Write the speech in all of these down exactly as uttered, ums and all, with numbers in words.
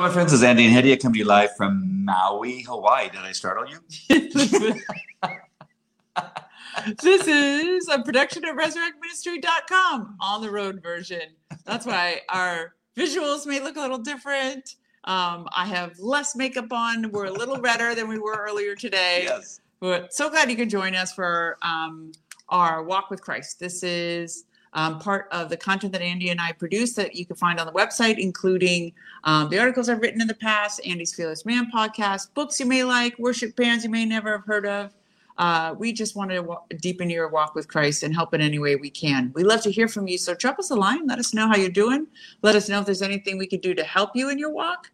Hello, my friends. This is Andy and Hedieh coming to you live from Maui, Hawaii. Did I startle you? This is a production of resurrect ministry dot com, on the road version. That's why our visuals may look a little different. Um, I have less makeup on. We're a little redder than we were earlier today. Yes. But so glad you could join us for um, our walk with Christ. This is um, part of the content that Andy and I produce that you can find on the website, including um, the articles I've written in the past, Andy's Fearless Man podcast, books you may like, worship bands you may never have heard of. Uh, we just want to walk, deepen your walk with Christ and help in any way we can. We love to hear from you. So drop us a line. Let us know how you're doing. Let us know if there's anything we could do to help you in your walk.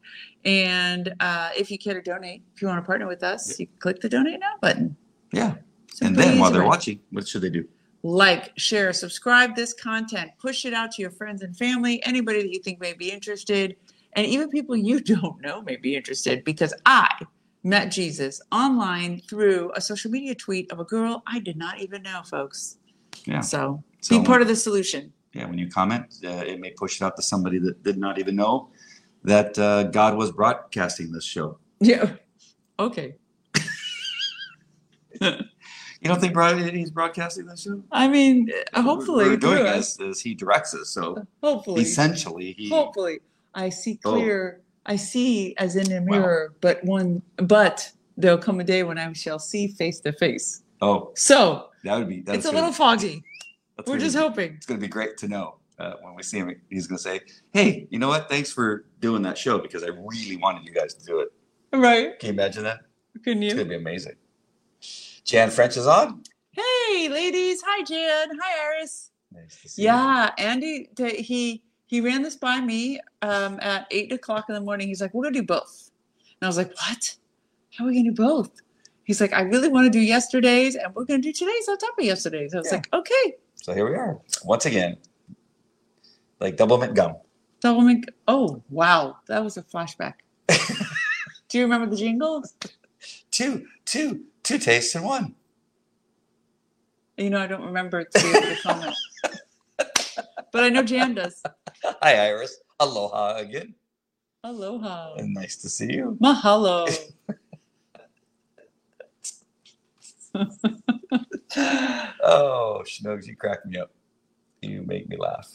And uh, if you care to donate, if you want to partner with us, you can click the donate now button. Yeah. So and then while they're right. watching, what should they do? Like, share, subscribe this content. Push it out to your friends and family, anybody that you think may be interested. And even people you don't know may be interested, because I met Jesus online through a social media tweet of a girl I did not even know, folks. Yeah. So, so be when, part of the solution. Yeah, when you comment, uh, it may push it out to somebody that did not even know that uh, God was broadcasting this show. Yeah. Okay. You don't think he's broadcasting this show? I mean, hopefully. We're, we're doing this as he directs us, so hopefully. Essentially, he. Hopefully, I see clear. Oh. I see as in a mirror, wow. but one, but there'll come a day when I shall see face to face. Oh, so that would be, that's it's a little foggy. That's We're just be, hoping. It's going to be great to know uh, when we see him, he's going to say, hey, you know what? Thanks for doing that show, because I really wanted you guys to do it. Right. Can you imagine that? Couldn't you? It's going to be amazing. Jan French is on. Hey ladies. Hi, Jan. Hi, Iris. Nice to see yeah, you. Yeah. Andy, t- he, He ran this by me um, at eight o'clock in the morning. He's like, we're going to do both. And I was like, what? How are we going to do both? He's like, I really want to do yesterday's, and we're going to do today's on top of yesterday's. I was yeah. like, okay. So here we are. Once again, like double mint gum. Double mint. Oh, wow. That was a flashback. Do you remember the jingle? Two, two, two tastes in one. You know, I don't remember to be able to comment. But I know Jan does. Hi, Iris. Aloha again. Aloha. And nice to see you. Mahalo. Oh, Schnugs, you crack me up. You make me laugh.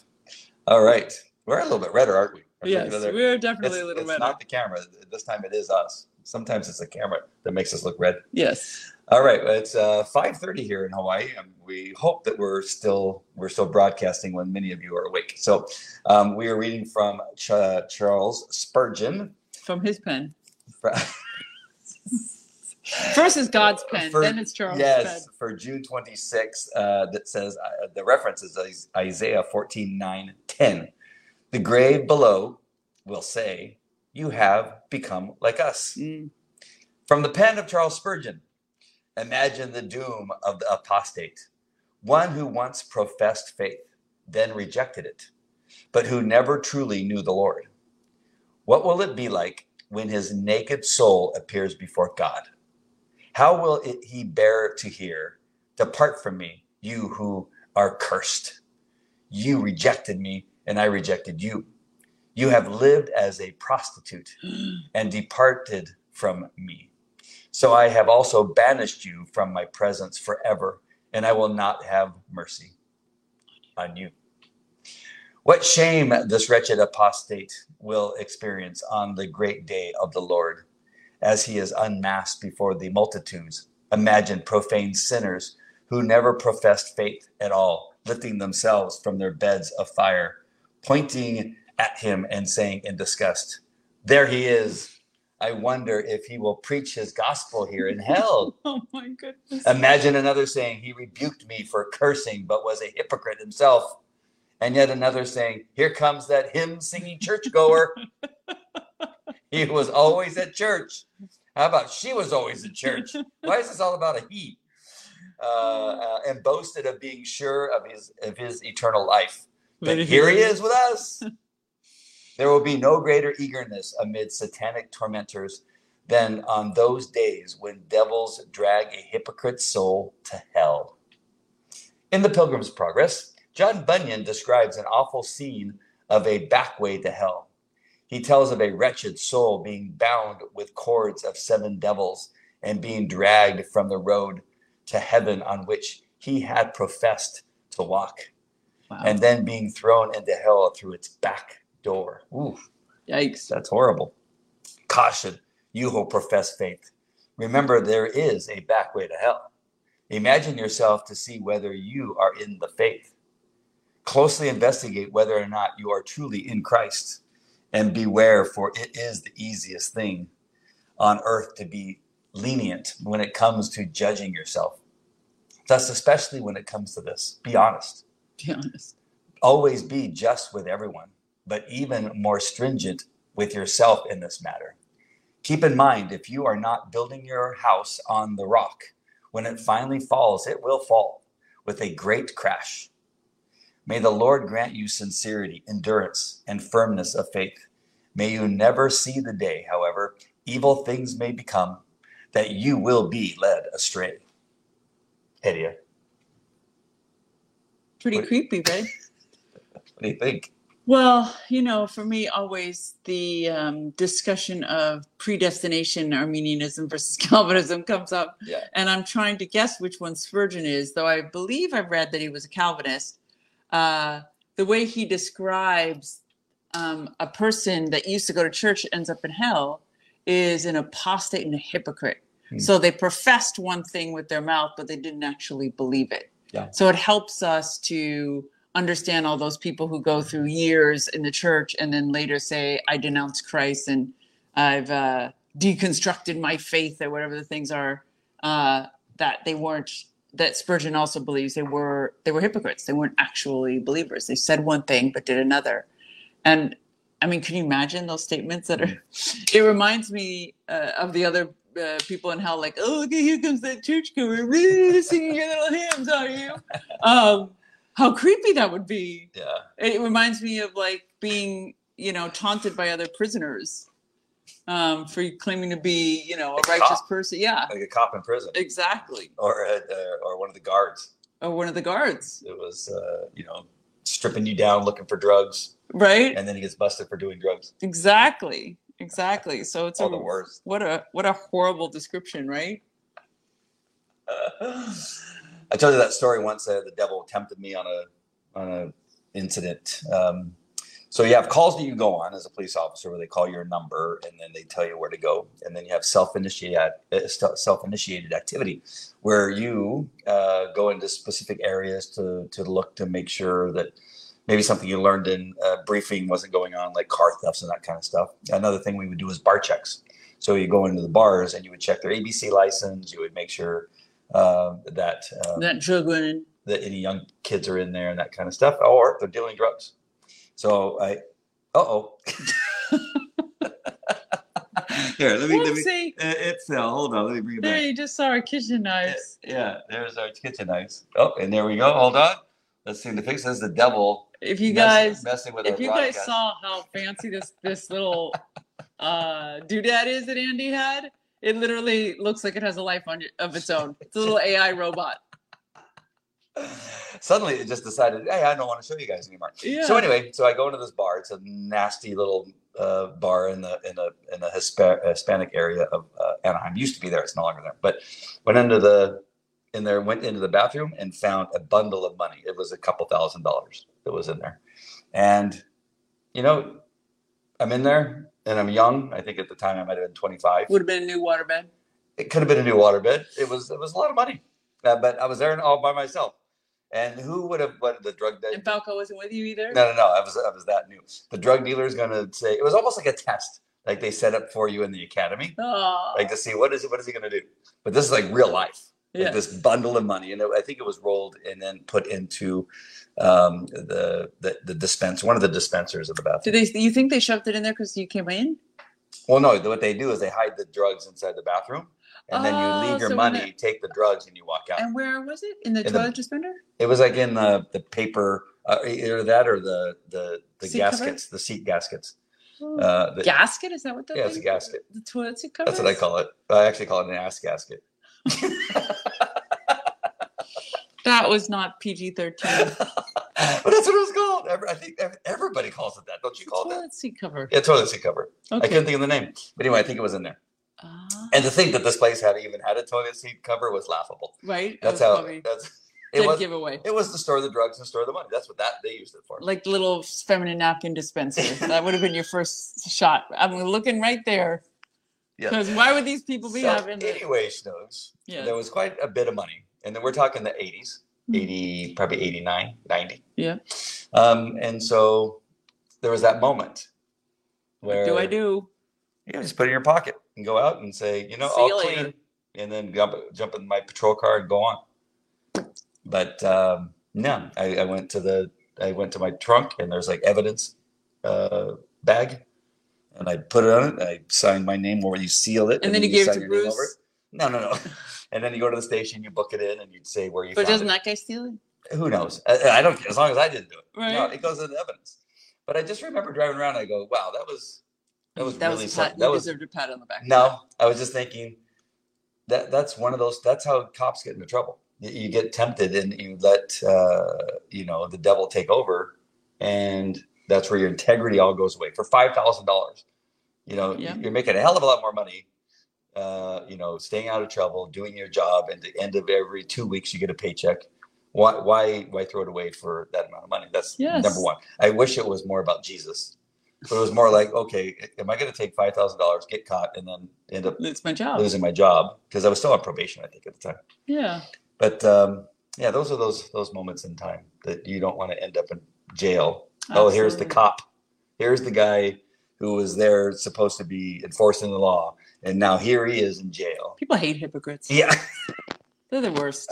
All right. We're a little bit redder, aren't we? We're yes, we're definitely it's, a little it's redder. It's not the camera. This time it is us. Sometimes it's the camera that makes us look red. Yes. All right. It's uh, five thirty here in Hawaii. And we hope that we're still we're still broadcasting when many of you are awake. So um, we are reading from Ch- Charles Spurgeon. From his pen. First is God's pen, for, then it's Charles' yes, pen. Yes, for June twenty-sixth, uh, that says, uh, the reference is Isaiah fourteen nine ten. The grave below will say, you have become like us. Mm. From the pen of Charles Spurgeon, imagine the doom of the apostate, one who once professed faith, then rejected it, but who never truly knew the Lord. What will it be like when his naked soul appears before God? How will it he bear to hear, depart from me, you who are cursed? You rejected me, and I rejected you. You have lived as a prostitute and departed from me. So I have also banished you from my presence forever, and I will not have mercy on you. What shame this wretched apostate will experience on the great day of the Lord, as he is unmasked before the multitudes. Imagine profane sinners who never professed faith at all, lifting themselves from their beds of fire, pointing at him and saying in disgust, there he is. I wonder if he will preach his gospel here in hell. Oh my goodness. Imagine another saying, he rebuked me for cursing, but was a hypocrite himself. And yet another saying, here comes that hymn singing churchgoer. He was always at church. How about she was always at church? Why is this all about a he? Uh, uh, and boasted of being sure of his, of his eternal life. But here he is with us. There will be no greater eagerness amid satanic tormentors than on those days when devils drag a hypocrite's soul to hell. In the Pilgrim's Progress, John Bunyan describes an awful scene of a back way to hell. He tells of a wretched soul being bound with cords of seven devils and being dragged from the road to heaven on which he had professed to walk. Wow. And then being thrown into hell through its back door. Ooh, yikes. That's horrible. Caution, you who profess faith. Remember, there is a back way to hell. Imagine yourself to see whether you are in the faith. Closely investigate whether or not you are truly in Christ, and beware, for it is the easiest thing on earth to be lenient when it comes to judging yourself. Thus, especially when it comes to this, be honest. Be honest. Always be just with everyone, but even more stringent with yourself in this matter. Keep in mind, if you are not building your house on the rock, when it finally falls, it will fall with a great crash. May the Lord grant you sincerity, endurance, and firmness of faith. May you never see the day, however evil things may become, that you will be led astray. Hedieh. Pretty what, creepy, right? What do you think? Well, you know, for me, always the um, discussion of predestination, Arminianism versus Calvinism comes up. Yeah. And I'm trying to guess which one Spurgeon is, though I believe I've read that he was a Calvinist. Uh, the way he describes um, a person that used to go to church ends up in hell is an apostate and a hypocrite. Hmm. So they professed one thing with their mouth, but they didn't actually believe it. Yeah. So it helps us to understand all those people who go through years in the church and then later say, I denounce Christ and I've uh, deconstructed my faith, or whatever the things are uh, that they weren't, that Spurgeon also believes they were, they were hypocrites. They weren't actually believers. They said one thing, but did another. And I mean, can you imagine those statements that are, it reminds me uh, of the other uh, people in hell, like, oh, okay, here comes that churchgoer really singing your little hymns, are you? Um, how creepy that would be. Yeah. It reminds me of like being, you know, taunted by other prisoners um, for claiming to be, you know, a, a righteous cop. person. Yeah. Like a cop in prison. Exactly. Or, a, uh, or one of the guards. Or one of the guards. It was, uh, you know, stripping you down, looking for drugs. Right. And then he gets busted for doing drugs. Exactly. Exactly. So it's all a, the worst. What a, what a horrible description, right? Uh, I told you that story once. Uh, the devil tempted me on a, on a incident. Um, so you have calls that you go on as a police officer where they call your number and then they tell you where to go. And then you have self-initiated, self-initiated activity where you uh, go into specific areas to, to look to make sure that maybe something you learned in uh, briefing wasn't going on, like car thefts and that kind of stuff. Another thing we would do is bar checks. So you go into the bars and you would check their A B C license. You would make sure uh, that um, that drug running, that any young kids are in there and that kind of stuff, or they're dealing drugs. So I, uh-oh. Here, let me, let me, uh, it fell. Hold on, let me bring it back. There, you just saw our kitchen knives. Yeah, yeah, there's our kitchen knives. Oh, and there we go. Hold on. Let's see. The picture says the devil. If you guys messing with if you broadcast. guys saw how fancy this this little uh, doodad is that Andy had, it literally looks like it has a life on of its own. It's a little A I robot. Suddenly, it just decided, hey, I don't want to show you guys anymore. Yeah. So anyway, so I go into this bar. It's a nasty little uh, bar in the in a in a Hispa- Hispanic area of uh, Anaheim. It used to be there. It's no longer there. But went into the. in there, went into the bathroom and found a bundle of money. It was a couple thousand dollars that was in there. And, you know, I'm in there and I'm young. I think at the time I might've been twenty-five. Would have been a new waterbed. It could have been a new waterbed. It was, it was a lot of money, uh, but I was there and all by myself. And who would have, what the drug dealer? And Falco wasn't with you either? No, no, no. I was, I was that new. The drug dealer is going to say, it was almost like a test. Like they set up for you in the academy. Aww. Like to see what is it, what is he going to do? But this is like real life. Like yeah. This bundle of money, and it, I think it was rolled and then put into um, the, the the dispenser, one of the dispensers of the bathroom. Do they? You think they shoved it in there because you came in? Well, no. What they do is they hide the drugs inside the bathroom, and oh, then you leave your so money, that, take the drugs, and you walk out. And where was it? In the in toilet the, dispenser? It was like in the the paper, uh, either that or the the the seat gaskets, cover? the seat gaskets. Uh, the, gasket? Is that what that? Yeah, thing? It's a gasket. The toilet seat cover. That's what I call it. I actually call it an ass gasket. That was not P G thirteen. But that's what it was called. I think everybody calls it that. Don't you call it that? Toilet seat cover. Yeah, toilet seat cover. Okay. I couldn't think of the name. But anyway, I think it was in there. Uh, and to think that this place had even had a toilet seat cover was laughable. Right? That's how. Funny. That's. It was, giveaway. It was to store the drugs and store the money. That's what that they used it for. Like little feminine napkin dispensers. That would have been your first shot. I'm looking right there. Because yeah. why would these people be so having? Anyway, Snoogs, yeah. there was quite a bit of money, and then we're talking the eighties, mm-hmm. eighty, probably eighty-nine, ninety. Yeah. Um, and so there was that moment where what do I do? Yeah, just put it in your pocket and go out and say, you know, See I'll you clean, later. And then jump, jump in my patrol car and go on. But um, no, I, I went to the, I went to my trunk, and there's like evidence uh, bag, and I put it on it. And I signed my name where you sealed it, and, and then, then you, you gave it to Bruce. It. No, no, no. And then you go to the station, you book it in, and you say where you. But doesn't it. That guy steal it? Who knows? I, I don't care. As long as I didn't do it, right? No, it goes in evidence. But I just remember driving around. And I go, wow, that was that was that really was pat, something. That you was deserved a pat on the back. No, I was just thinking that that's one of those. That's how cops get into trouble. You get tempted and you let, uh, you know, the devil take over, and that's where your integrity all goes away. For five thousand dollars, you know, yeah. you're making a hell of a lot more money, uh, you know, staying out of trouble, doing your job, and at the end of every two weeks you get a paycheck. Why, why, why throw it away for that amount of money? That's yes. number one. I wish it was more about Jesus, but it was more like, okay, am I going to take five thousand dollars, get caught, and then end up it's my job. losing my job? Because I was still on probation, I think, at the time. Yeah. But um, yeah, those are those those moments in time that you don't want to end up in jail. Absolutely. Oh, here's the cop. Here's the guy who was there supposed to be enforcing the law. And now here he is in jail. People hate hypocrites. Yeah. They're the worst.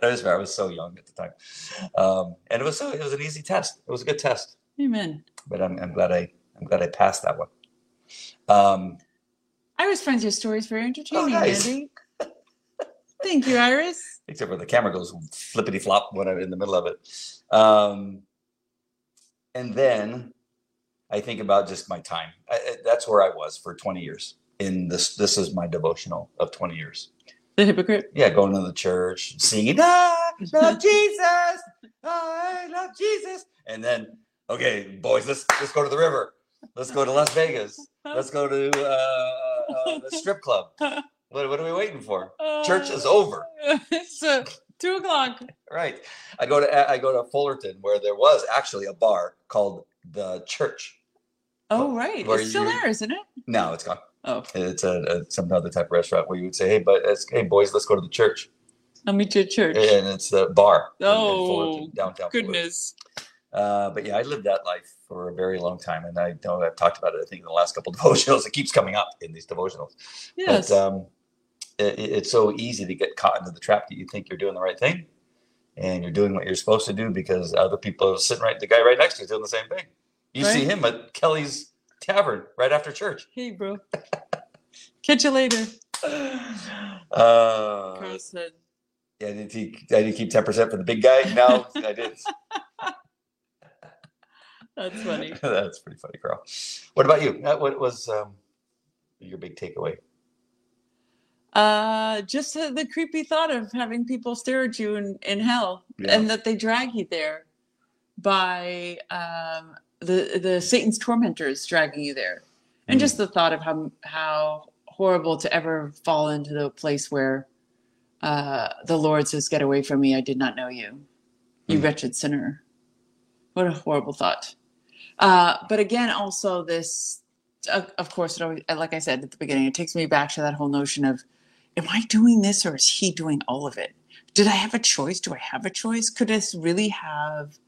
That is fair. I was so young at the time. Um, and it was so it was an easy test. It was a good test. Amen. But I'm, I'm glad I I'm glad I passed that one. Um, I always find your stories very entertaining, oh, nice. Andy. Thank you, Iris. Except for the camera goes flippity flop when I'm in the middle of it. Um, and then I think about just my time. I, I, that's where I was for twenty years. In this, this is my devotional of twenty years. The hypocrite? Yeah, going to the church, singing, ah, love Jesus. I love Jesus. And then, okay, boys, let's let's go to the river. Let's go to Las Vegas. Let's go to uh, uh, the strip club. What, what are we waiting for? Uh, Church is over. It's uh, two o'clock. Right. I go to I go to Fullerton, where there was actually a bar called the Church. Oh, right. Where it's still there, isn't it? No, it's gone. Oh, it's a, a some other type of restaurant where you would say, "Hey, but it's, hey, boys, let's go to the church. I'll meet you at church." And it's the bar. Oh, in Fullerton, downtown. Goodness. Fullerton. Uh, but yeah, I lived that life for a very long time, and I know I've talked about it. I think in the last couple of devotionals, it keeps coming up in these devotionals. Yes. But, um, It, it's so easy to get caught into the trap that you think you're doing the right thing and you're doing what you're supposed to do because other people are sitting right, the guy right next to you is doing the same thing. You right? see him at Kelly's Tavern right after church. Hey, bro. Catch you later. Uh, Carson. Yeah, I didn't keep, I didn't keep ten percent for the big guy. No, I didn't. That's funny. That's pretty funny, Carl. What about you? What was um, your big takeaway? Uh, just the, the creepy thought of having people stare at you in, in hell yeah. and that they drag you there by um, the the Satan's tormentors dragging you there. And mm. just the thought of how how horrible to ever fall into the place where uh, the Lord says, "Get away from me, I did not know you, you mm. wretched sinner." What a horrible thought. Uh, but again, also this, uh, of course, it always, like I said at the beginning, it takes me back to that whole notion of, am I doing this or is he doing all of it? Did I have a choice? Do I have a choice? Could this really have,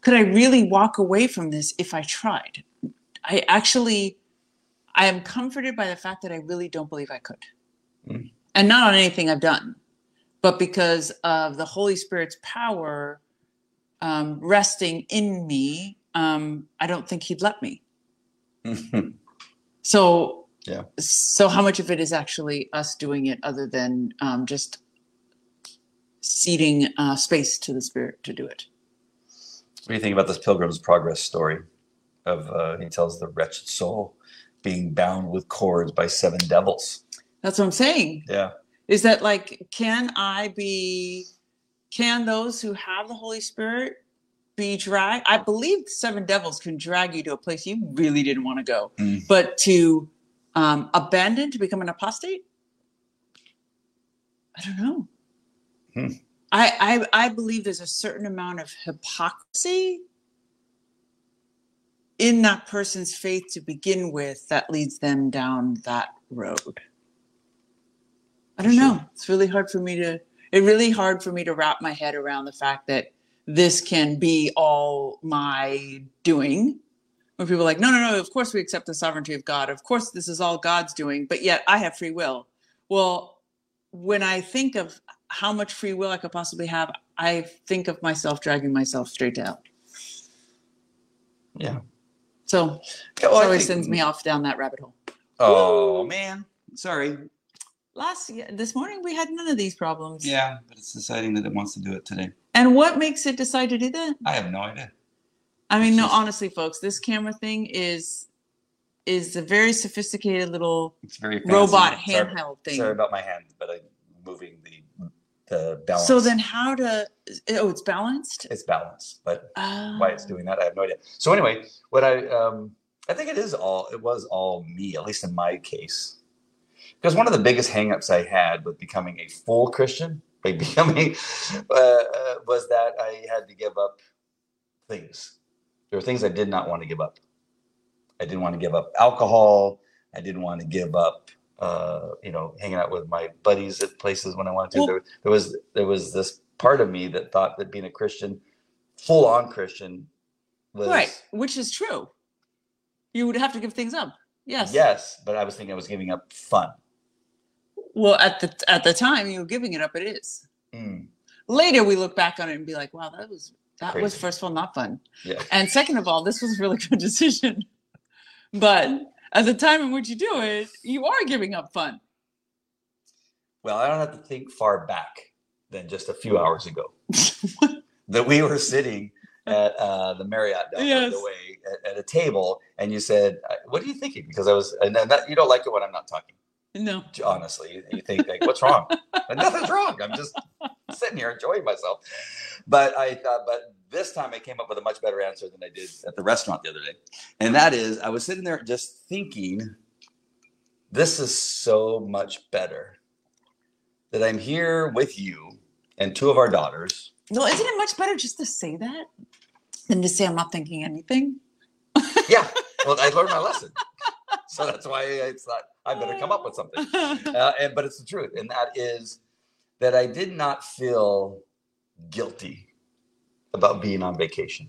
could I really walk away from this if I tried? I actually, I am comforted by the fact that I really don't believe I could. Mm. And not on anything I've done, but because of the Holy Spirit's power um, resting in me, um, I don't think he'd let me. So, yeah. So how much of it is actually us doing it other than um, just ceding uh, space to the Spirit to do it? What do you think about this Pilgrim's Progress story of uh, he tells the wretched soul being bound with cords by seven devils? That's what I'm saying. Yeah. Is that like, can I be Can those who have the Holy Spirit be dragged? I believe the seven devils can drag you to a place you really didn't want to go, mm. but to um, abandon, to become an apostate? I don't know. Hmm. I, I I believe there's a certain amount of hypocrisy in that person's faith to begin with that leads them down that road. I don't know. It's really hard for me to, it really hard for me to wrap my head around the fact that this can be all my doing. When people are like, no, no, no, of course we accept the sovereignty of God. Of course this is all God's doing, but yet I have free will. Well, when I think of how much free will I could possibly have, I think of myself dragging myself straight down. Yeah. So it oh, always think, sends me off down that rabbit hole. Oh, Ooh. man. Sorry. Last This morning, we had none of these problems. Yeah, but it's deciding that it wants to do it today. And what makes it decide to do that? I have no idea. I mean, it's no, just... honestly, folks, this camera thing is is a very sophisticated little it's very robot handheld thing. Sorry about my hand, but I'm moving the, the balance. So then how to... Oh, it's balanced? It's balanced, but uh... why it's doing that, I have no idea. So anyway, what I... Um, I think it is all... It was all me, at least in my case. Because one of the biggest hangups I had with becoming a full Christian, like becoming, uh, uh, was that I had to give up things. There were things I did not want to give up. I didn't want to give up alcohol. I didn't want to give up, uh, you know, hanging out with my buddies at places when I wanted to. Well, there, there was there was this part of me that thought that being a Christian, full on Christian, was right, which is true. You would have to give things up. Yes. Yes, but I was thinking I was giving up fun. Well, at the at the time you were giving it up, it is. Mm. Later we look back on it and be like, wow, that was that Crazy. was first of all not fun. Yeah. And second of all, this was a really good decision. But at the time in which you do it, you are giving up fun. Well, I don't have to think far back than just a few hours ago. That we were sitting at uh, the Marriott down yes. the way at, at a table, and you said, what are you thinking? Because I was, and then that, you don't like it when I'm not talking. No, honestly, you, you think like, what's wrong? But nothing's wrong. I'm just sitting here enjoying myself. But I thought, but this time I came up with a much better answer than I did at the restaurant the other day. And that is, I was sitting there just thinking, this is so much better that I'm here with you and two of our daughters. Well, isn't it much better just to say that than to say I'm not thinking anything? Yeah. Well, I learned my lesson. So that's why it's not, I better come up with something. Uh, and, but it's the truth. And that is that I did not feel guilty about being on vacation.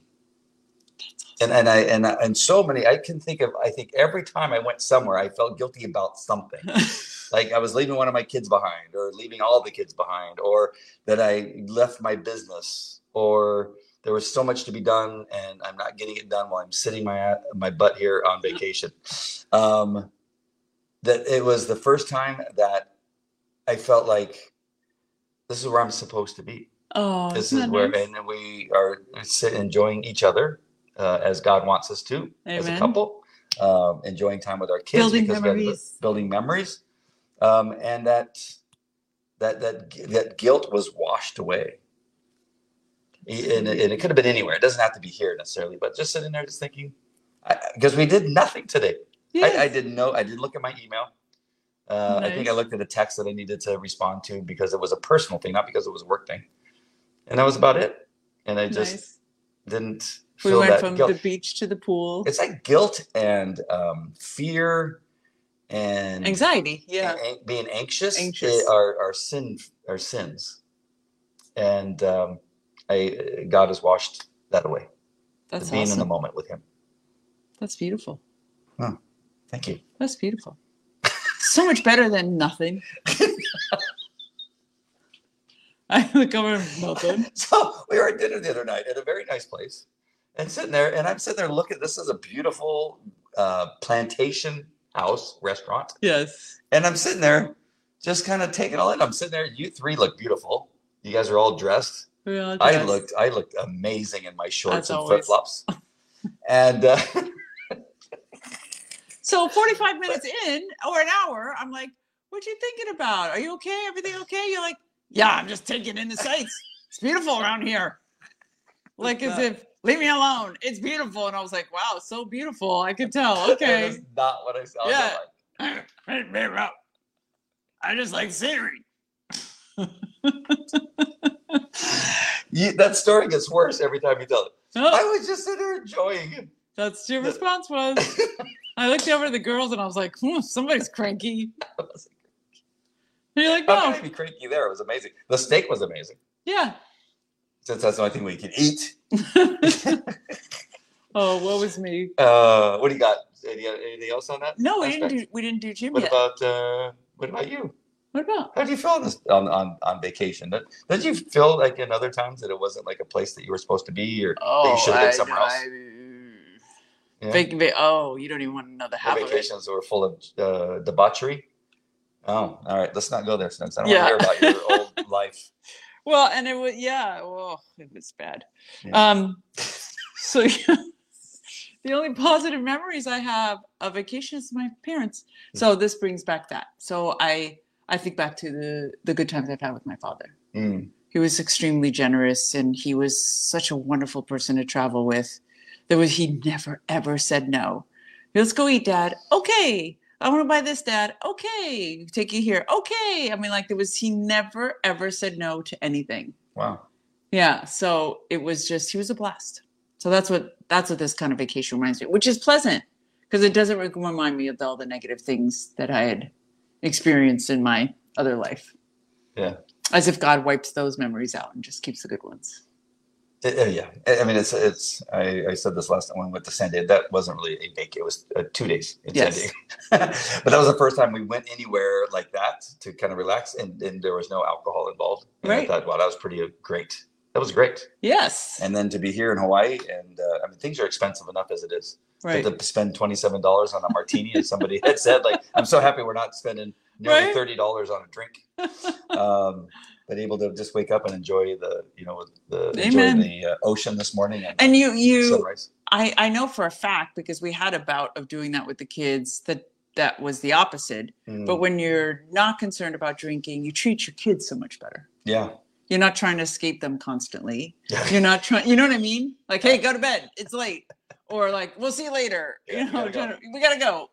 That's awesome. And, and, I, and, I, and so many, I can think of, I think every time I went somewhere, I felt guilty about something. Like I was leaving one of my kids behind, or leaving all the kids behind, or that I left my business, or there was so much to be done and I'm not getting it done while I'm sitting my my butt here on vacation. Um, that it was the first time that I felt like this is where I'm supposed to be. Oh, this is where, nice? And we are sitting enjoying each other uh, as God wants us to, Amen. as a couple, um, enjoying time with our kids, building because memories. We're building memories. Um, and that, that, that, that guilt was washed away, and, and it could have been anywhere. It doesn't have to be here necessarily, but just sitting there, just thinking, because we did nothing today. Yes. I, I didn't know. I didn't look at my email. Uh, nice. I think I looked at a text that I needed to respond to because it was a personal thing, not because it was a work thing. And that was about it. And I just nice. didn't feel We went that from guilt. the beach to the pool. It's like guilt and, um, fear and anxiety, yeah, and being anxious, anxious. Are, are sin, are sins, and um, I God has washed that away. That's being awesome. in the moment with Him. That's beautiful. Huh. Thank you. That's beautiful. So much better than nothing. I look over and nothing. So we were at dinner the other night at a very nice place, and sitting there, and I'm sitting there looking. This is a beautiful uh, plantation. house restaurant yes and I'm sitting there just kind of taking all in. I'm sitting there, you three look beautiful, you guys are all dressed, We're all dressed. I looked I looked amazing in my shorts As and flip-flops and uh so forty-five minutes in or an hour, I'm like, what you thinking about? Are you okay? Everything okay? You're like, yeah, I'm just taking in the sights. it's beautiful around here. Like as if, leave me alone. It's beautiful. And I was like, wow, so beautiful. I could tell. Okay. That's not what I sounded yeah. like. I just like scenery. You, that story gets worse every time you tell it. Oh. I was just sitting there enjoying it. That's what your response was. I looked over at the girls and I was like, hmm, somebody's cranky. I was like, and you're like, no. I couldn't be cranky there. It was amazing. The steak was amazing. Yeah. Since that's the only thing we can eat. Oh, woe is me. Uh, what do you got? Any, anything else on that? No, we didn't do, we didn't do Jim what yet. About, uh, what about you? What about? How do you feel on, this, on, on, on vacation? Did, did you feel like in other times that it wasn't like a place that you were supposed to be or oh, that you should have been somewhere I, else? I, yeah. vac- vac- oh, you don't even want to know the half the vacations of it. Were full of uh, debauchery. Oh, all right. Let's not go there, Snooks. I don't yeah. want to hear about your old life. Well, and it was, yeah, well, it was bad. Yeah. Um, so yeah, the only positive memories I have of vacation is my parents. So this brings back that. So I, I think back to the, the good times I've had with my father. Mm. He was extremely generous and he was such a wonderful person to travel with. There was, he never, ever said no. Let's go eat, Dad. Okay. I want to buy this, Dad. Okay. Take you here. Okay. I mean, like there was, he never, ever said no to anything. Wow. Yeah. So it was just, he was a blast. So that's what, that's what this kind of vacation reminds me, which is pleasant because it doesn't remind me of all the negative things that I had experienced in my other life. Yeah. As if God wipes those memories out and just keeps the good ones. Uh, yeah. I mean, it's, it's, I, I said this last time we went to San Diego. That wasn't really a bake. It was uh, two days in yes. San Diego. But that was the first time we went anywhere like that to kind of relax. And, and there was no alcohol involved. And right. I thought, wow, that was pretty great. That was great. Yes. And then to be here in Hawaii and uh, I mean, things are expensive enough as it is. Right. To spend twenty-seven dollars on a martini, as somebody had said, like, I'm so happy we're not spending nearly right? thirty dollars on a drink. Um, but able to just wake up and enjoy the, you know, the Amen. enjoy the uh, ocean this morning. And, and you, you, sunrise. I, I know for a fact, because we had a bout of doing that with the kids, that that was the opposite. Mm. But when you're not concerned about drinking, you treat your kids so much better. Yeah. You're not trying to escape them constantly. You're not trying, you know what I mean? Like, hey, go to bed. It's late. Or like, we'll see you later. Yeah, you know, we gotta go. We gotta go.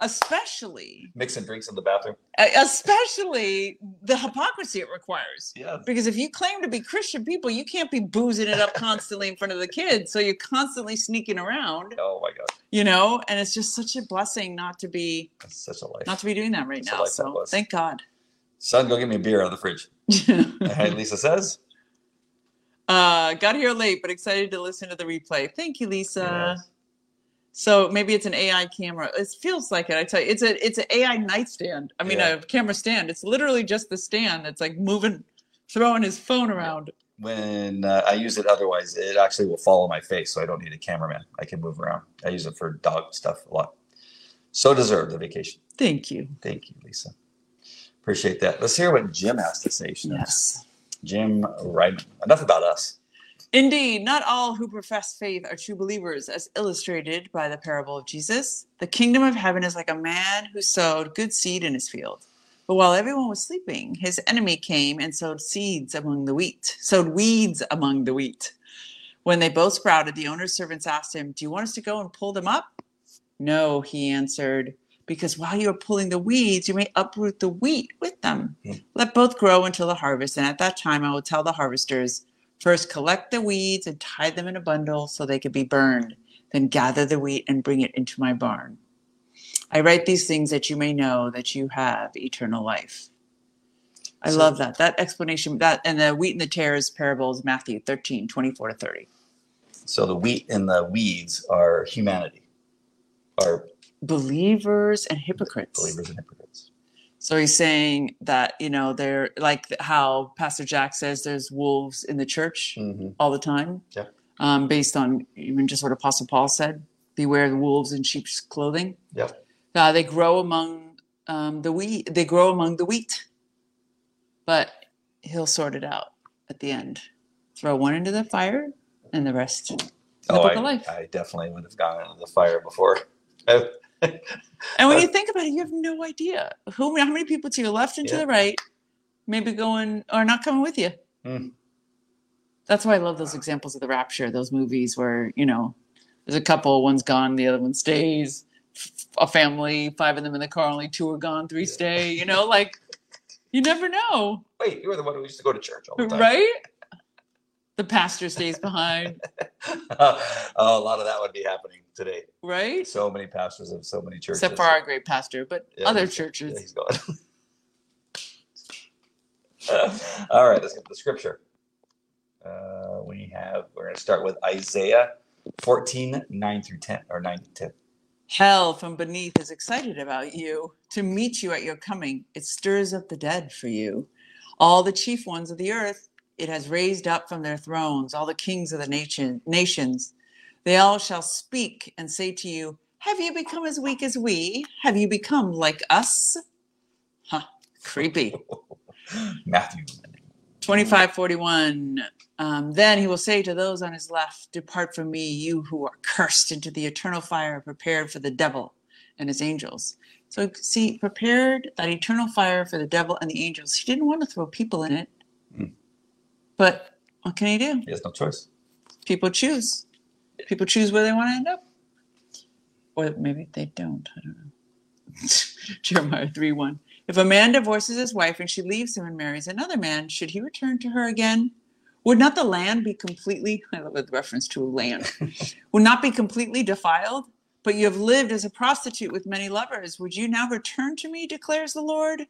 Especially mixing drinks in the bathroom. Especially the hypocrisy it requires. Yeah. Because if you claim to be Christian people, you can't be boozing it up constantly in front of the kids. So you're constantly sneaking around. Oh my God. You know, and it's just such a blessing not to be That's such a life. Not to be doing that right That's now. So thank God. Son, go get me a beer out of the fridge. Hey, Lisa says. Uh, got here late, but excited to listen to the replay. Thank you, Lisa. Yes. So maybe it's an A I camera. It feels like it. I tell you, it's a it's an A I nightstand. I mean, yeah. a camera stand. It's literally just the stand that's like moving, throwing his phone around. When uh, I use it, otherwise it actually will follow my face, so I don't need a cameraman. I can move around. I use it for dog stuff a lot. So deserved the vacation. Thank you. Thank you, Lisa. Appreciate that. Let's hear what Jim has to say. Yes. Jim Reimann. Enough about us. Indeed, not all who profess faith are true believers, as illustrated by the parable of Jesus. The kingdom of heaven is like a man who sowed good seed in his field. But while everyone was sleeping, his enemy came and sowed seeds among the wheat, sowed weeds among the wheat. When they both sprouted, the owner's servants asked him, "Do you want us to go and pull them up?" "No," he answered, "because while you are pulling the weeds, you may uproot the wheat with them. Mm. Let both grow until the harvest, and at that time I will tell the harvesters, first collect the weeds and tie them in a bundle so they can be burned, then gather the wheat and bring it into my barn. I write these things that you may know that you have eternal life." I so, love that. That explanation, that and the wheat and the tares parable is Matthew thirteen, twenty-four to thirty. So the wheat and the weeds are humanity, are believers and hypocrites. Believers and hypocrites. So he's saying that, you know, they're like how Pastor Jack says there's wolves in the church mm-hmm. all the time. Yeah. Um, based on even just what Apostle Paul said, beware the wolves in sheep's clothing. Yeah. Uh, they grow among um, the wheat. They grow among the wheat. But he'll sort it out at the end. Throw one into the fire and the rest in the oh, book I, of life. I definitely would have gone into the fire before. And when you think about it, you have no idea who, how many people to your left and yeah. to the right, maybe going or not coming with you. Mm. that's why I love those examples of the rapture, those movies where, you know, there's a couple, one's gone, the other one stays, a family, five of them in the car, only two are gone, three yeah. stay, you know, like, you never know. Wait, you were the one who used to go to church all the time. Right? The pastor stays behind. uh, a lot of that would be happening today. Right? So many pastors of so many churches. Except for our great pastor, but yeah, other churches. Yeah, he's gone. Uh, all right, let's get to the scripture. Uh, we have, we're going to start with Isaiah fourteen, nine through ten, or nine to ten. Hell from beneath is excited about you, to meet you at your coming. It stirs up the dead for you. All the chief ones of the earth, it has raised up from their thrones, all the kings of the nation, nations. They all shall speak and say to you, have you become as weak as we? Have you become like us? Huh, creepy. Matthew twenty-five forty-one. Um, then he will say to those on his left, depart from me, you who are cursed, into the eternal fire prepared for the devil and his angels. So see, prepared that eternal fire for the devil and the angels. He didn't want to throw people in it, mm. but what can he do? He has no choice. People choose. People choose where they want to end up. Or maybe they don't, I don't know. Jeremiah three one. If a man divorces his wife and she leaves him and marries another man, should he return to her again? Would not the land be completely, I love with reference to land, would not be completely defiled? But you have lived as a prostitute with many lovers. Would you now return to me, declares the Lord?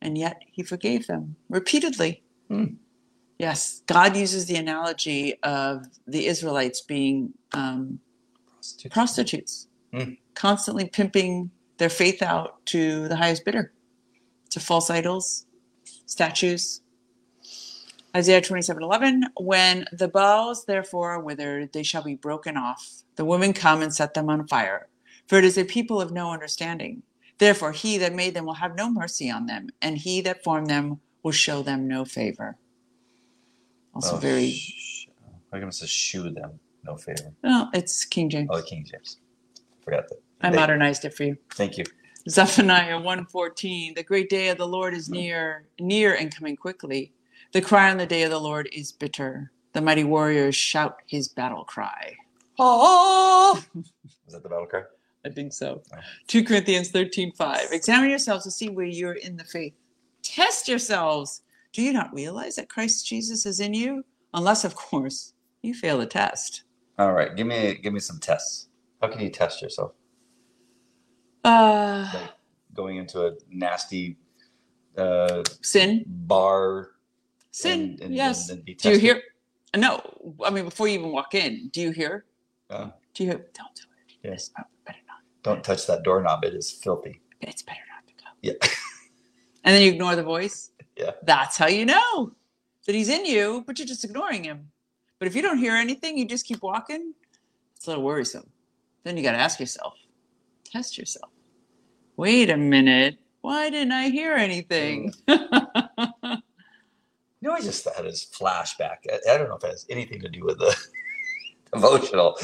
And yet he forgave them repeatedly. Mm. Yes, God uses the analogy of the Israelites being um, prostitutes, prostitutes mm. constantly pimping their faith out to the highest bidder. To false idols, statues. Isaiah twenty-seven eleven, when the boughs therefore are withered, they shall be broken off. The women come and set them on fire. For it is a people of no understanding. Therefore he that made them will have no mercy on them, and he that formed them will show them no favor. Also oh, very... Sh- I'm going to say shew them no favor. No, it's King James. Oh, King James. Forgot that. I they, modernized it for you. Thank you. Zephaniah one fourteen, the great day of the Lord is near, near and coming quickly. The cry on the day of the Lord is bitter. The mighty warriors shout his battle cry. Oh! Is that the battle cry? I think so. Oh. Second Corinthians thirteen five, examine yourselves to see where you're in the faith. Test yourselves. Do you not realize that Christ Jesus is in you? Unless, of course, you fail the test. All right, give me, give me some tests. How can you test yourself? Uh, like going into a nasty uh, sin bar. Sin, and, and, yes. And, and be do you hear? No, I mean, before you even walk in, do you hear? Uh, do you hear? Don't do it. Yeah. It's better not. Don't better touch not. That doorknob. It is filthy. It's better not to go. Yeah. And then you ignore the voice. Yeah. That's how you know that he's in you, but you're just ignoring him. But if you don't hear anything, you just keep walking, it's a little worrisome. Then you got to ask yourself. Test yourself. Wait a minute. Why didn't I hear anything? Mm. You know, I just thought it was flashback. I, I don't know if it has anything to do with the devotional.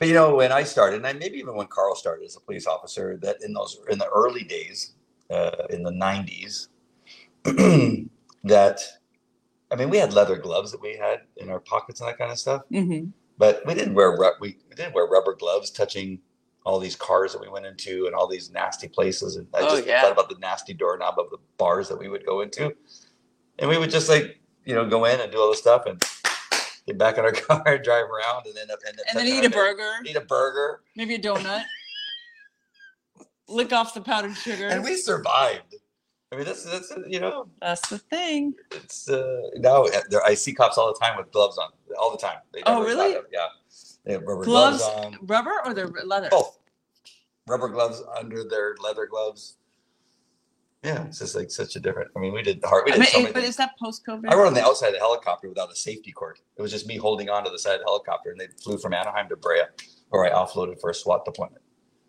But, you know, when I started, and I, maybe even when Carl started as a police officer, that in those in the early days, uh, in the nineties, that, I mean, we had leather gloves that we had in our pockets and that kind of stuff. Mm-hmm. But we didn't wear we, we didn't wear rubber gloves touching all these cars that we went into and all these nasty places. And I just oh, yeah. thought about the nasty doorknob of the bars that we would go into. And we would just like, you know, go in and do all this stuff and get back in our car, drive around and then up and, and then eat a burger, eat a burger, maybe a donut, lick off the powdered sugar. And we survived. I mean, that's, that's, you know, that's the thing. It's uh, now I see cops all the time with gloves on all the time. They oh, really? Yeah. They have rubber gloves, gloves on. Rubber or their leather? Both. Rubber gloves under their leather gloves. Yeah, it's just like such a different. I mean, we did hard. We did I mean, so it, but things. Is that post-COVID? I rode on the outside of the helicopter without a safety cord. It was just me holding on to the side of the helicopter, and they flew from Anaheim to Brea, where I offloaded for a SWAT deployment.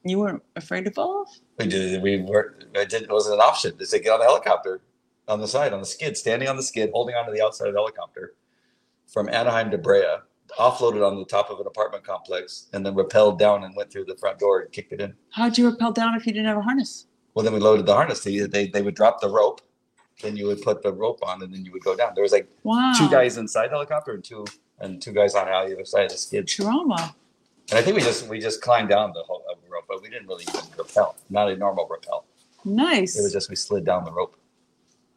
You weren't afraid to fall off? We did. We weren't. I did. It wasn't an option. They said, get on the helicopter on the side, on the skid, standing on the skid, holding on to the outside of the helicopter from Anaheim to Brea. Offloaded on the top of an apartment complex and then rappelled down and went through the front door and kicked it in. How'd you rappel down if you didn't have a harness? Well, then we loaded the harness. They, they, they would drop the rope. Then you would put the rope on and then you would go down. There was like wow. two guys inside the helicopter and two and two guys on either side of the skid. Trauma. And I think we just we just climbed down the whole rope, but we didn't really even rappel. Not a normal rappel. Nice. It was just we slid down the rope.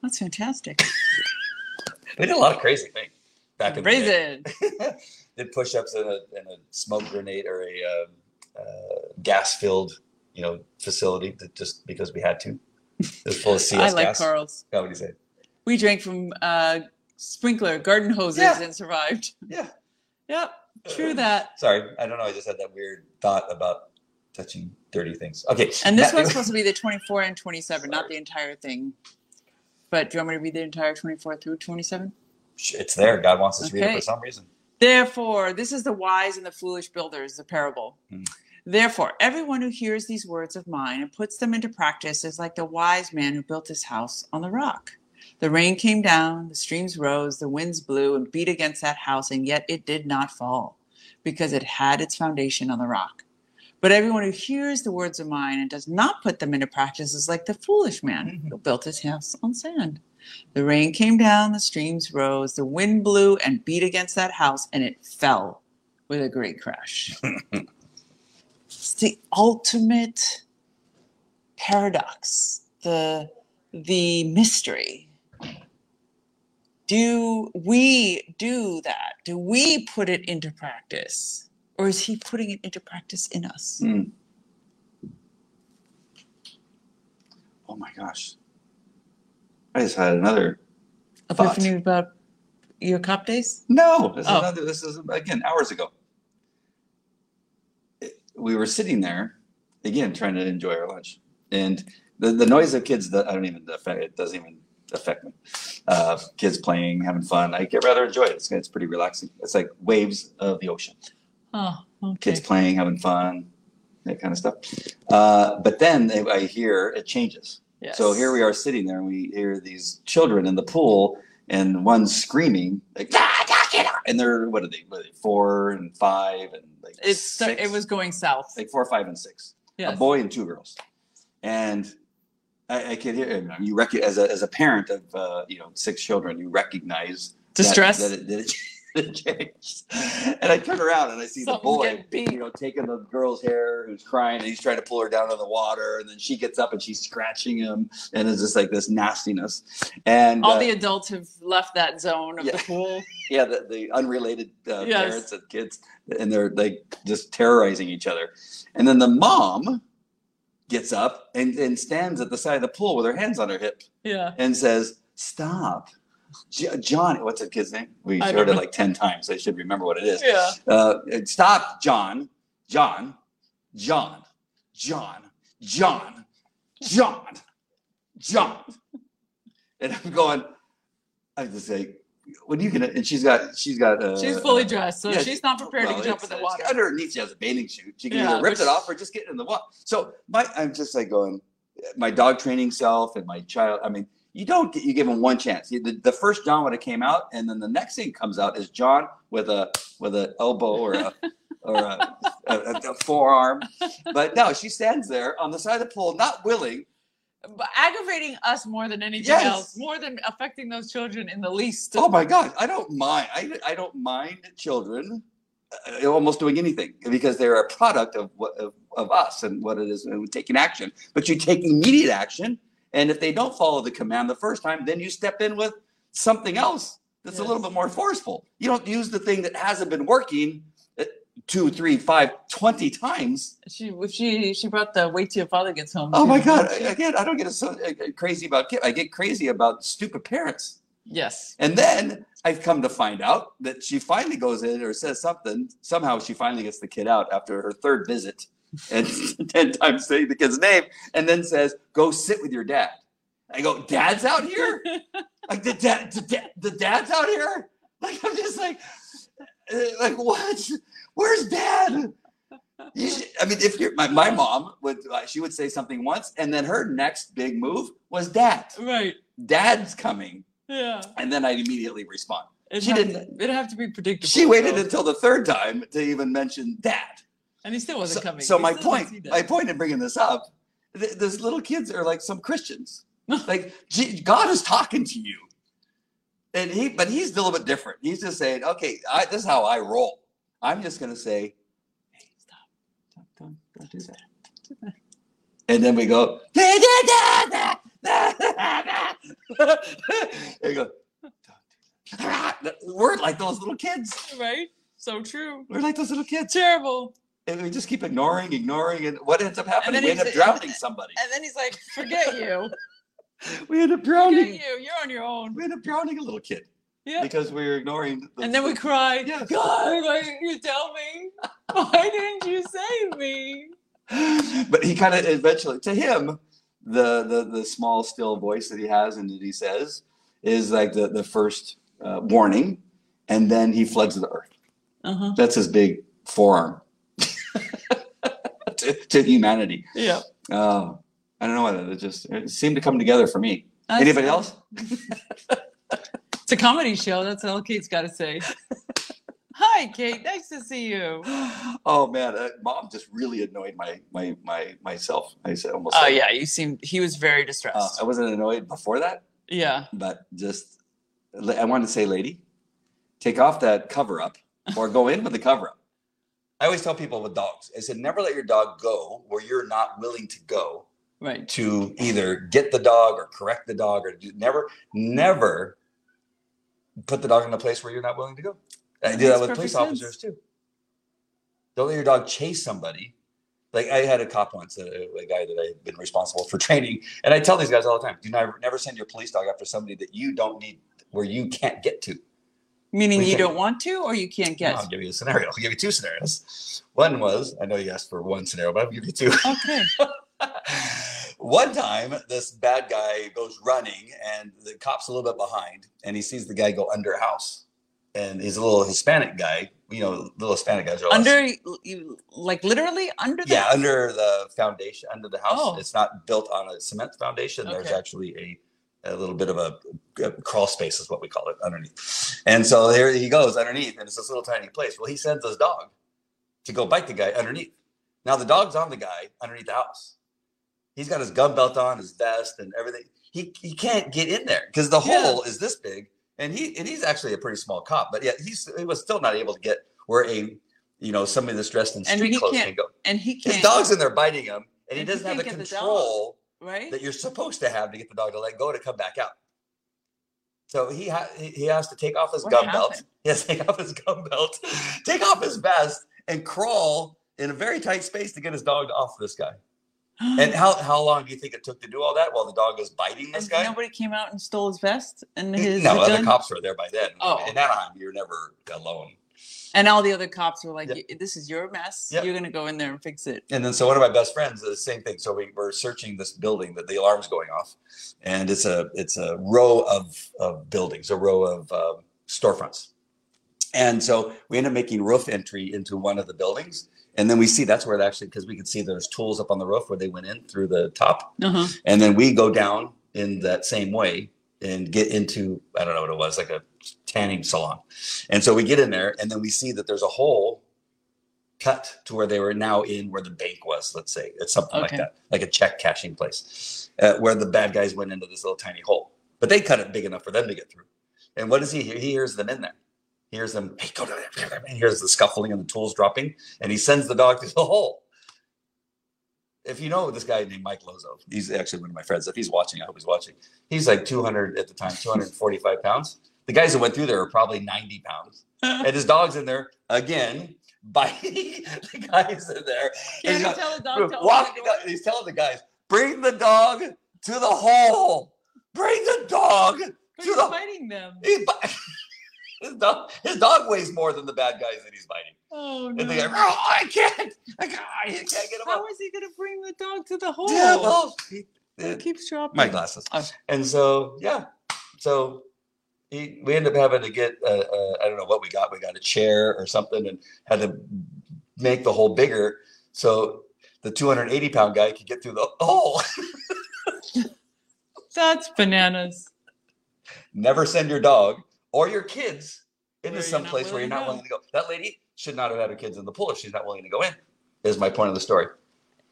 That's fantastic. We did a lot of crazy things back in Brazen. the day. Did push-ups in a, in a smoke grenade or a um, uh, gas-filled, you know, facility that just because we had to. It was full of C S gas. I like gas. Carl's. Oh, what do you say? We drank from uh, sprinkler garden hoses yeah. and survived. Yeah. Yep. True that. Sorry, I don't know. I just had that weird thought about touching dirty things. Okay. And this one's supposed to be the twenty-four and twenty-seven, sorry. Not the entire thing. But do you want me to read the entire twenty-four through twenty-seven? It's there. God wants us okay. to read it for some reason. Therefore, this is the wise and the foolish builders, the parable. Mm. Therefore, everyone who hears these words of mine and puts them into practice is like the wise man who built his house on the rock. The rain came down, the streams rose, the winds blew and beat against that house, and yet it did not fall, because it had its foundation on the rock. But everyone who hears the words of mine and does not put them into practice is like the foolish man mm-hmm. who built his house on sand. The rain came down, the streams rose, the wind blew and beat against that house, and it fell with a great crash. It's the ultimate paradox, the, the mystery. Do we do that? Do we put it into practice? Or is he putting it into practice in us? Mm. Oh, my gosh. I just had another epiphany thought. About your cop days? No. This, oh. is another, this is, again, hours ago. We were sitting there, again, trying to enjoy our lunch. And the, the noise of kids, that I don't even, it doesn't even affect me. Uh, kids playing, having fun. I get rather enjoy it. It's, it's pretty relaxing. It's like waves of the ocean. Oh, okay. Kids playing, having fun, that kind of stuff. Uh, but then I hear it changes. Yes. So here we are sitting there, and we hear these children in the pool, and one's screaming, like, and they're, what are they, what are they four and five and like it's six? It was going south. Like four, five, and six. Yes. A boy and two girls. And I, I could hear, you rec- as, a, as a parent of, uh, you know, six children, you recognize. Distress. That, that it, that it, it changed. And I turn around and I see Something's the boy, you know, taking the girl's hair, who's crying, and he's trying to pull her down in the water. And then she gets up and she's scratching him, and it's just like this nastiness. And all uh, the adults have left that zone of yeah, the pool. Yeah, the, the unrelated uh, yes. parents and kids, and they're like just terrorizing each other. And then the mom gets up and, and stands at the side of the pool with her hands on her hip. Yeah, and says, "Stop." John, what's the kid's name? We heard it like ten times. I should remember what it is. Yeah. Uh, stop, John, John, John, John, John, John, John. And I'm going, I just say, when are you gonna? And she's got, she's got. Uh, she's fully dressed, so yeah, she's not prepared well, to jump in the water. Underneath, she has a bathing suit. She can yeah, either rip it off or just get in the water. So my, I'm just like going, my dog training self and my child. I mean. You don't get, you give him one chance. The, the first John would have came out, and then the next thing comes out is John with a with an elbow or a or a, a, a, a forearm. But no, she stands there on the side of the pool, not willing, but aggravating us more than anything yes. else, more than affecting those children in the least. Oh my God, I don't mind. I I don't mind children almost doing anything because they're a product of what of, of us and what it is and taking action. But you take immediate action. And if they don't follow the command the first time, then you step in with something else that's yes. a little bit more forceful. You don't use the thing that hasn't been working two, three, five, twenty times. She she she brought the wait till your father gets home. Oh, my God. Again, I don't get so crazy about kids. I get crazy about stupid parents. Yes. And then I've come to find out that she finally goes in or says something. Somehow she finally gets the kid out after her third visit. And ten times saying the kid's name, and then says, "Go sit with your dad." I go, "Dad's out here? Like the dad, the, dad, the dad's out here? Like I'm just like, like what? Where's dad?" You should, I mean, if you're my, my mom would, she would say something once, and then her next big move was dad. Right, dad's coming. Yeah, and then I'd immediately respond. It'd she didn't. It'd have to be predictable. She waited though. Until the third time to even mention dad. And he still wasn't so, coming. So he my point, my point in bringing this up, th- those little kids are like some Christians. Like, G- God is talking to you. And he, but he's a little bit different. He's just saying, okay, I, this is how I roll. I'm just going to say, hey, stop, stop, don't, don't do that. And then we go, and go, we're like those little kids. Right? So true. We're like those little kids. Terrible. And we just keep ignoring, ignoring. And what ends up happening? We end up drowning somebody. And then he's like, forget you. We end up drowning. Forget you. You're on your own. We end up drowning a little kid. Yeah. Because we were ignoring. The, and then we cried. Yeah. God, why didn't you tell me? Why didn't you save me? But he kind of eventually, to him, the, the, the small, still voice that he has and that he says is like the, the first uh, warning. And then he floods the earth. Uh-huh. That's his big forearm. to, to humanity. Yeah. Uh, I don't know why that it just it seemed to come together for me. I Anybody said. Else? It's a comedy show. That's all Kate's got to say. Hi, Kate. Nice to see you. Oh man, uh, Mom just really annoyed my my my myself. I said almost. Oh uh, yeah, you seemed. He was very distressed. Uh, I wasn't annoyed before that. Yeah. But just, I wanted to say, lady, take off that cover up or go in with the cover up. I always tell people with dogs, I said, never let your dog go where you're not willing to go, right? To either get the dog or correct the dog or do, never, never put the dog in a place where you're not willing to go. I do that with police officers too. Don't let your dog chase somebody. Like I had a cop once, a, a guy that I've been responsible for training. And I tell these guys all the time, do never, never send your police dog after somebody that you don't need, where you can't get to. Meaning we you don't want to or you can't get? No, I'll give you a scenario. I'll give you two scenarios. One was, I know you asked for one scenario, but I'll give you two. Okay. One time, this bad guy goes running and the cop's a little bit behind and he sees the guy go under a house. And he's a little Hispanic guy. You know, little Hispanic guys are under, you, like literally under the Yeah, house? Under the foundation, under the house. Oh. It's not built on a cement foundation. Okay. There's actually a... a little bit of a, a crawl space is what we call it underneath. And so there he goes underneath and it's this little tiny place. Well, he sends his dog to go bite the guy underneath. Now the dog's on the guy underneath the house. He's got his gun belt on, his vest and everything. He he can't get in there because the yeah. hole is this big and he and he's actually a pretty small cop, but yet he's, he was still not able to get where a, you know, somebody that's dressed in street clothes can go. And he can't. His dog's in there biting him and he and doesn't he have the control. The Right? That you're supposed to have to get the dog to let go to come back out. So he ha he has to take off his what gun happened? belt. He has to take off his gun belt, take off his vest, and crawl in a very tight space to get his dog off this guy. And how how long do you think it took to do all that while the dog was biting this and guy? Nobody came out and stole his vest and his no. Gun? The cops were there by then. Oh, in Anaheim, you're never alone. And all the other cops were like, yeah. this is your mess. Yeah. You're going to go in there and fix it. And then so one of my best friends, the same thing. So we were searching this building that the alarm's going off. And it's a it's a row of, of buildings, a row of uh, storefronts. And so we end up making roof entry into one of the buildings. And then we see that's where it actually, because we could see there's tools up on the roof where they went in through the top. Uh-huh. And then we go down in that same way and get into, I don't know what it was, like a tanning salon. And so we get in there and then we see that there's a hole cut to where they were now in where the bank was, let's say. It's something okay. like that, like a check cashing place, uh, where the bad guys went into this little tiny hole. But they cut it big enough for them to get through. And what does he hear? He hears them in there. He hears them, hey, go down there. And hears the scuffling and the tools dropping. And he sends the dog through the hole. If you know this guy named Mike Lozo, he's actually one of my friends. If he's watching, I hope he's watching. He's like two hundred at the time, two hundred forty-five pounds. The guys that went through there are probably ninety pounds. And his dog's in there again, biting the guys in there. Can you tell the dog? Walking up, he's telling the guys, bring the dog to the hole. Bring the dog to the hole. He's biting them. He's bi his, dog, his dog weighs more than the bad guys that he's biting. Oh, no. And the guy, oh, I can't. I can't, I can't get him How up. Is he going to bring the dog to the hole? Yeah, well, he, it keeps dropping. My glasses. Oh. And so, yeah. So he, we ended up having to get, uh, uh, I don't know what we got. We got a chair or something and had to make the hole bigger so the two hundred eighty pound guy could get through the hole. That's bananas. Never send your dog or your kids into some place where you're not willing to go. That lady should not have had her kids in the pool if she's not willing to go in, is my point of the story.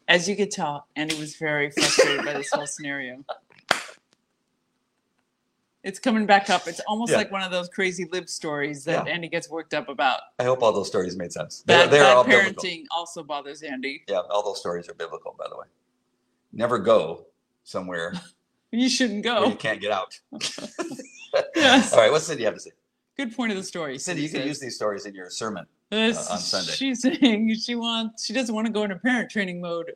As you could tell, Andy was very frustrated by this whole scenario. It's coming back up. It's almost yeah. like one of those crazy live stories that yeah. Andy gets worked up about. I hope all those stories made sense. Bad, they're, they're bad all parenting biblical. Also bothers Andy. Yeah, all those stories are biblical, by the way. Never go somewhere. You shouldn't go. You can't get out. Yes. All right, what Cindy have to say? Good point of the story. Cindy, you can use these stories in your sermon this, uh, on Sunday. She's saying she wants. She doesn't want to go into parent training mode.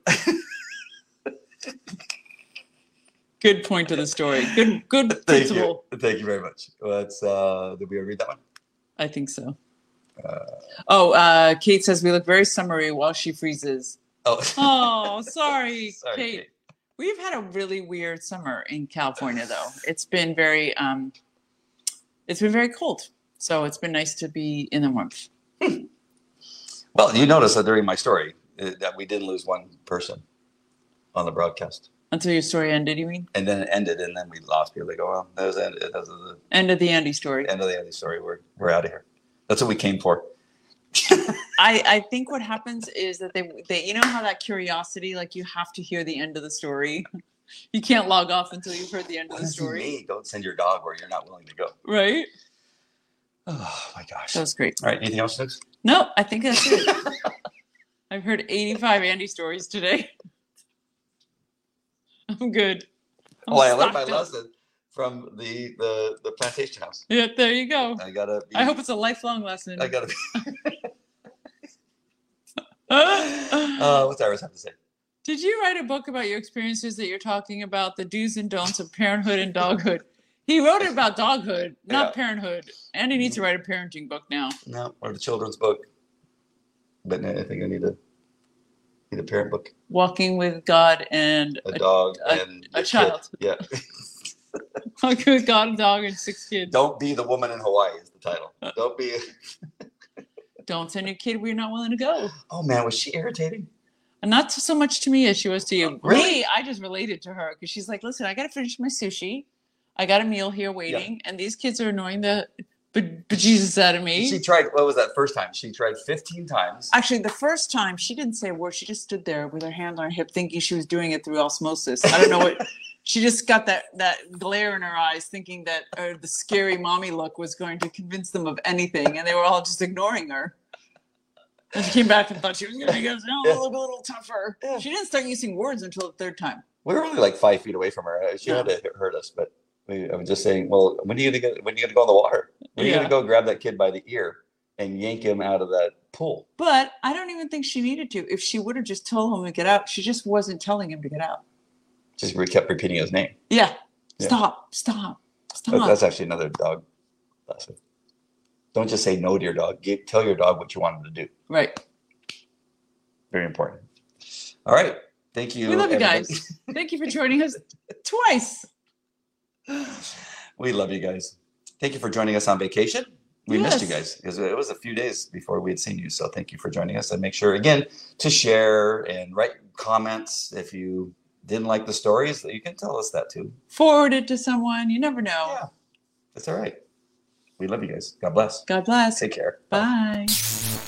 Good point to the story. Good, good Thank principle. You. Thank you very much. Let's. Uh, did we ever read that one? I think so. Uh, oh, uh, Kate says we look very summery while she freezes. Oh, oh, sorry, sorry Kate. Kate. We've had a really weird summer in California, though. It's been very, um, it's been very cold. So it's been nice to be in the warmth. Hmm. Well, you noticed that during my story uh, that we didn't lose one person on the broadcast. Until your story ended, you mean? And then it ended, and then we lost people. They go, well, that was, end, that was the end of the Andy story. End of the Andy story. We're we're out of here. That's what we came for. I I think what happens is that they they you know how that curiosity, like you have to hear the end of the story. You can't log off until you've heard the end what of the story. Me? Don't send your dog where you're not willing to go. Right. Oh my gosh. That was great. All right. Anything else, Nick? No, I think that's it. I've heard eighty-five Andy stories today. I'm good. I'm oh, I learned my lesson from the, the, the plantation house. Yeah, there you go. I gotta. Be, I hope it's a lifelong lesson. I gotta. Be. uh, what's Iris have to say? Did you write a book about your experiences that you're talking about, the do's and don'ts of parenthood and doghood? He wrote it about doghood, not yeah. parenthood. And he needs to write a parenting book now. No, or the children's book. But no, I think I need to. The parent book, Walking with God and a, a dog a, and a child. Kid. Yeah, Walking with God and dog and six kids. Don't be the woman in Hawaii is the title. Don't be. A... Don't send your kid where you're not willing to go. Oh man, was she irritating? And not so much to me as she was to you. Really, really I just related to her because she's like, "Listen, I got to finish my sushi. I got a meal here waiting, yeah. and these kids are annoying the." But, but Jesus out of me. She tried, what was that first time? She tried fifteen times. Actually, the first time, she didn't say a word. She just stood there with her hand on her hip thinking she was doing it through osmosis. I don't know what, she just got that, that glare in her eyes thinking that or the scary mommy look was going to convince them of anything. And they were all just ignoring her. And she came back and thought she was going to go, no, yeah. look a little tougher. Yeah. She didn't start using words until the third time. We were only like five feet away from her. She yeah. had to hurt us, but. I was just saying, well, when are you going to when are you going to go in the water? When are you yeah. going to go grab that kid by the ear and yank him out of that pool? But I don't even think she needed to. If she would have just told him to get out, she just wasn't telling him to get out. Just kept repeating his name. Yeah. yeah. Stop. Stop. Stop. That's actually another dog lesson. Don't just say no to your dog. Tell your dog what you want him to do. Right. Very important. All right. Thank you. We love everybody. You guys. Thank you for joining us twice. We love you guys. Thank you for joining us on vacation. We yes. missed you guys because it was a few days before we had seen you. So thank you for joining us. And make sure, again, to share and write comments. If you didn't like the stories, you can tell us that too. Forward it to someone. You never know. Yeah, that's all right. We love you guys. God bless. God bless. Take care. Bye. Bye.